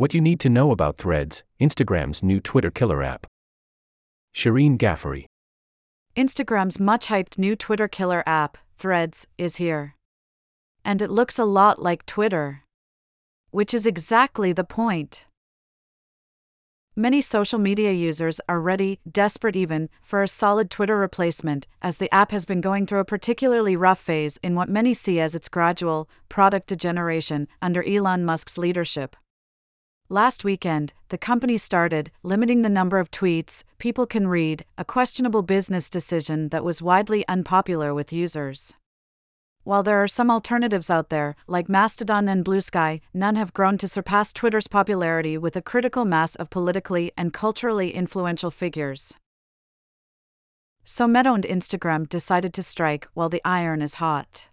What you need to know about Threads, Instagram's new Twitter killer app. Shireen Gaffery. Instagram's much-hyped new Twitter killer app, Threads, is here. And it looks a lot like Twitter. Which is exactly the point. Many social media users are ready, desperate even, for a solid Twitter replacement, as the app has been going through a particularly rough phase in what many see as its gradual, product degeneration under Elon Musk's leadership. Last weekend, the company started limiting the number of tweets people can read, a questionable business decision that was widely unpopular with users. While there are some alternatives out there, like Mastodon and Bluesky, none have grown to surpass Twitter's popularity with a critical mass of politically and culturally influential figures. So Meta and Instagram decided to strike while the iron is hot.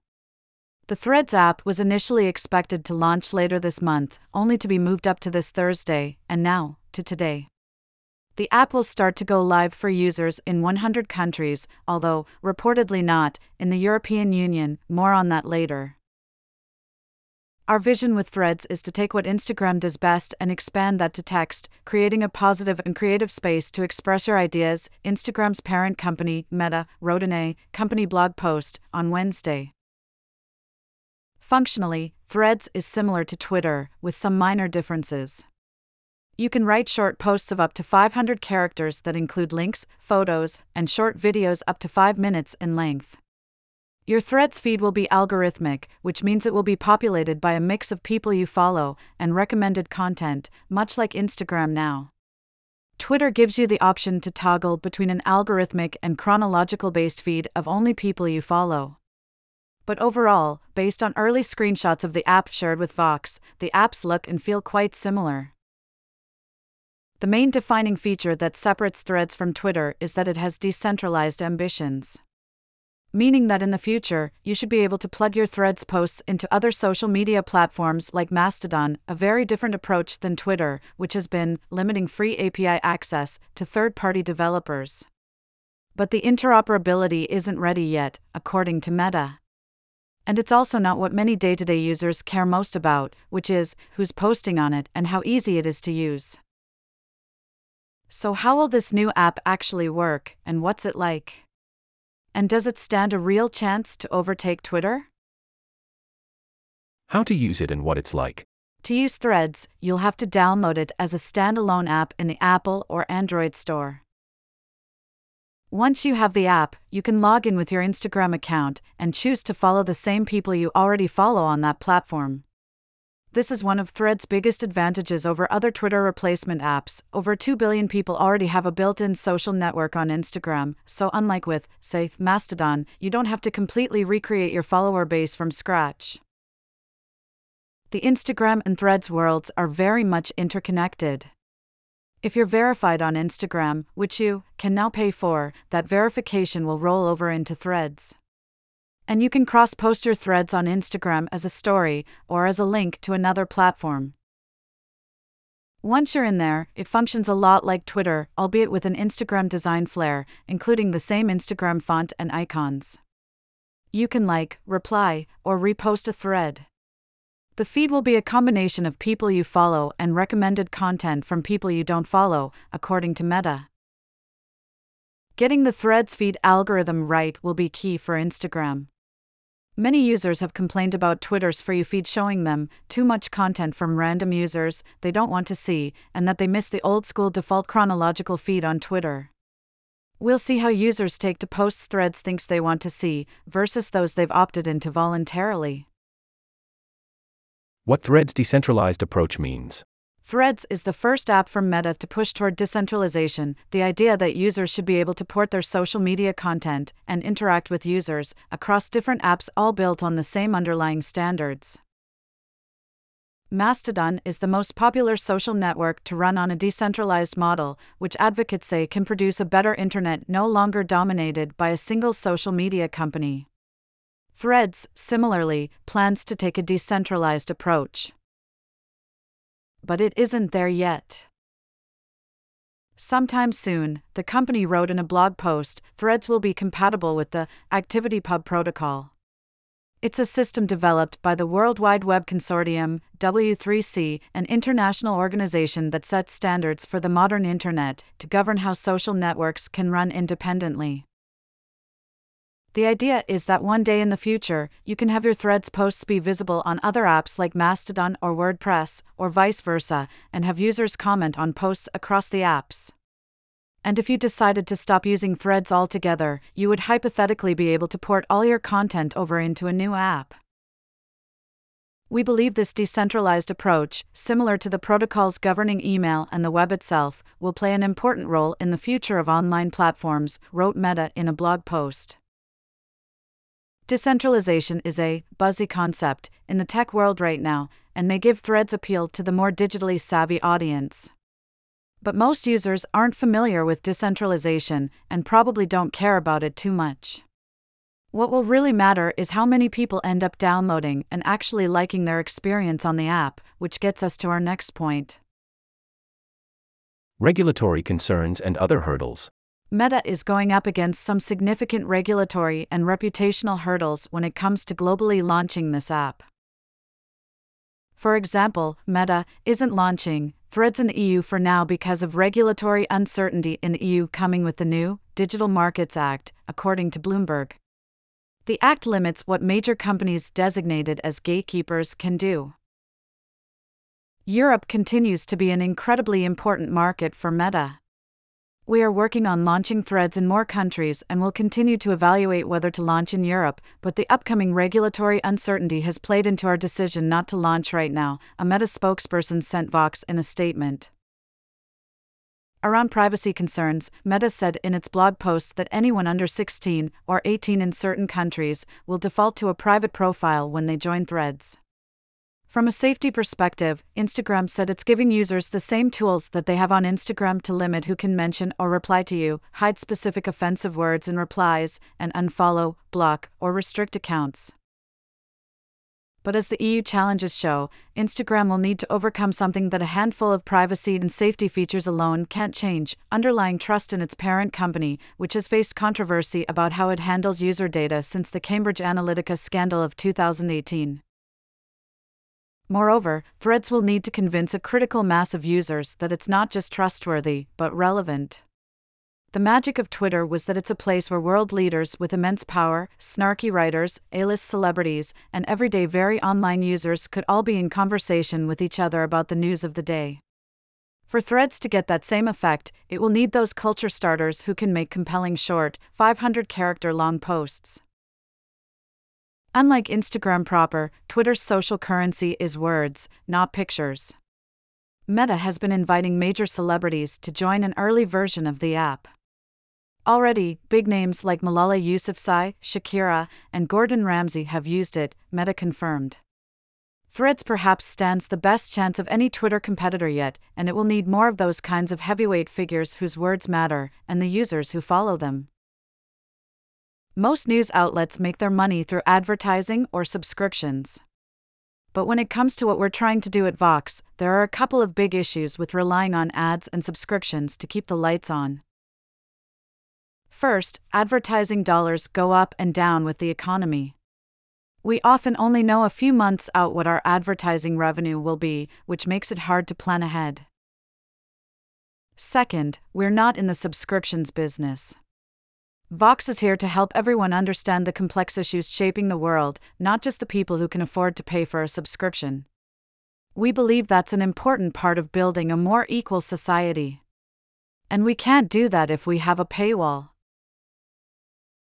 The Threads app was initially expected to launch later this month, only to be moved up to this Thursday, and now, to today. The app will start to go live for users in 100 countries, although, reportedly not, in the European Union, more on that later. Our vision with Threads is to take what Instagram does best and expand that to text, creating a positive and creative space to express your ideas, Instagram's parent company, Meta, wrote in a company blog post on Wednesday. Functionally, Threads is similar to Twitter, with some minor differences. You can write short posts of up to 500 characters that include links, photos, and short videos up to 5 minutes in length. Your Threads feed will be algorithmic, which means it will be populated by a mix of people you follow and recommended content, much like Instagram now. Twitter gives you the option to toggle between an algorithmic and chronological-based feed of only people you follow. But overall, based on early screenshots of the app shared with Vox, the apps look and feel quite similar. The main defining feature that separates Threads from Twitter is that it has decentralized ambitions. Meaning that in the future, you should be able to plug your Threads posts into other social media platforms like Mastodon, a very different approach than Twitter, which has been limiting free API access to third-party developers. But the interoperability isn't ready yet, according to Meta. And it's also not what many day-to-day users care most about, which is who's posting on it and how easy it is to use. So how will this new app actually work, and what's it like? And does it stand a real chance to overtake Twitter? How to use it and what it's like. To use Threads, you'll have to download it as a standalone app in the Apple or Android store. Once you have the app, you can log in with your Instagram account and choose to follow the same people you already follow on that platform. This is one of Threads' biggest advantages over other Twitter replacement apps. Over 2 billion people already have a built-in social network on Instagram, so unlike with, say, Mastodon, you don't have to completely recreate your follower base from scratch. The Instagram and Threads worlds are very much interconnected. If you're verified on Instagram, which you can now pay for, that verification will roll over into Threads. And you can cross-post your Threads on Instagram as a story or as a link to another platform. Once you're in there, it functions a lot like Twitter, albeit with an Instagram design flair, including the same Instagram font and icons. You can like, reply, or repost a thread. The feed will be a combination of people you follow and recommended content from people you don't follow, according to Meta. Getting the Threads feed algorithm right will be key for Instagram. Many users have complained about Twitter's For You feed showing them too much content from random users they don't want to see, and that they miss the old-school default chronological feed on Twitter. We'll see how users take to posts Threads thinks they want to see, versus those they've opted into voluntarily. What Threads' decentralized approach means. Threads is the first app from Meta to push toward decentralization, the idea that users should be able to port their social media content and interact with users across different apps, all built on the same underlying standards. Mastodon is the most popular social network to run on a decentralized model, which advocates say can produce a better internet no longer dominated by a single social media company. Threads, similarly, plans to take a decentralized approach. But it isn't there yet. Sometime soon, the company wrote in a blog post, Threads will be compatible with the ActivityPub protocol. It's a system developed by the World Wide Web Consortium, W3C, an international organization that sets standards for the modern Internet to govern how social networks can run independently. The idea is that one day in the future, you can have your Threads posts be visible on other apps like Mastodon or WordPress, or vice versa, and have users comment on posts across the apps. And if you decided to stop using Threads altogether, you would hypothetically be able to port all your content over into a new app. We believe this decentralized approach, similar to the protocols governing email and the web itself, will play an important role in the future of online platforms, wrote Meta in a blog post. Decentralization is a buzzy concept in the tech world right now, and may give Threads appeal to the more digitally savvy audience. But most users aren't familiar with decentralization and probably don't care about it too much. What will really matter is how many people end up downloading and actually liking their experience on the app, which gets us to our next point. Regulatory concerns and other hurdles. Meta is going up against some significant regulatory and reputational hurdles when it comes to globally launching this app. For example, Meta isn't launching Threads in the EU for now because of regulatory uncertainty in the EU coming with the new Digital Markets Act, according to Bloomberg. The act limits what major companies designated as gatekeepers can do. Europe continues to be an incredibly important market for Meta. We are working on launching Threads in more countries and will continue to evaluate whether to launch in Europe, but the upcoming regulatory uncertainty has played into our decision not to launch right now, a Meta spokesperson sent Vox in a statement. Around privacy concerns, Meta said in its blog post that anyone under 16 or 18 in certain countries will default to a private profile when they join Threads. From a safety perspective, Instagram said it's giving users the same tools that they have on Instagram to limit who can mention or reply to you, hide specific offensive words in replies, and unfollow, block, or restrict accounts. But as the EU challenges show, Instagram will need to overcome something that a handful of privacy and safety features alone can't change: underlying trust in its parent company, which has faced controversy about how it handles user data since the Cambridge Analytica scandal of 2018. Moreover, Threads will need to convince a critical mass of users that it's not just trustworthy, but relevant. The magic of Twitter was that it's a place where world leaders with immense power, snarky writers, A-list celebrities, and everyday very online users could all be in conversation with each other about the news of the day. For Threads to get that same effect, it will need those culture starters who can make compelling short, 500-character long posts. Unlike Instagram proper, Twitter's social currency is words, not pictures. Meta has been inviting major celebrities to join an early version of the app. Already, big names like Malala Yousafzai, Shakira, and Gordon Ramsay have used it, Meta confirmed. Threads perhaps stands the best chance of any Twitter competitor yet, and it will need more of those kinds of heavyweight figures whose words matter, and the users who follow them. Most news outlets make their money through advertising or subscriptions. But when it comes to what we're trying to do at Vox, there are a couple of big issues with relying on ads and subscriptions to keep the lights on. First, advertising dollars go up and down with the economy. We often only know a few months out what our advertising revenue will be, which makes it hard to plan ahead. Second, we're not in the subscriptions business. Vox is here to help everyone understand the complex issues shaping the world, not just the people who can afford to pay for a subscription. We believe that's an important part of building a more equal society. And we can't do that if we have a paywall.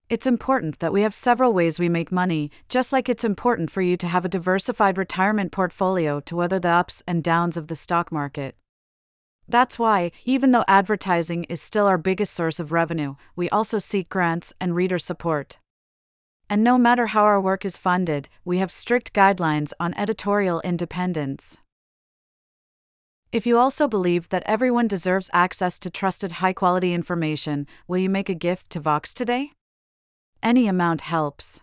It's important that we have several ways we make money, just like it's important for you to have a diversified retirement portfolio to weather the ups and downs of the stock market. That's why, even though advertising is still our biggest source of revenue, we also seek grants and reader support. And no matter how our work is funded, we have strict guidelines on editorial independence. If you also believe that everyone deserves access to trusted high-quality information, will you make a gift to Vox today? Any amount helps.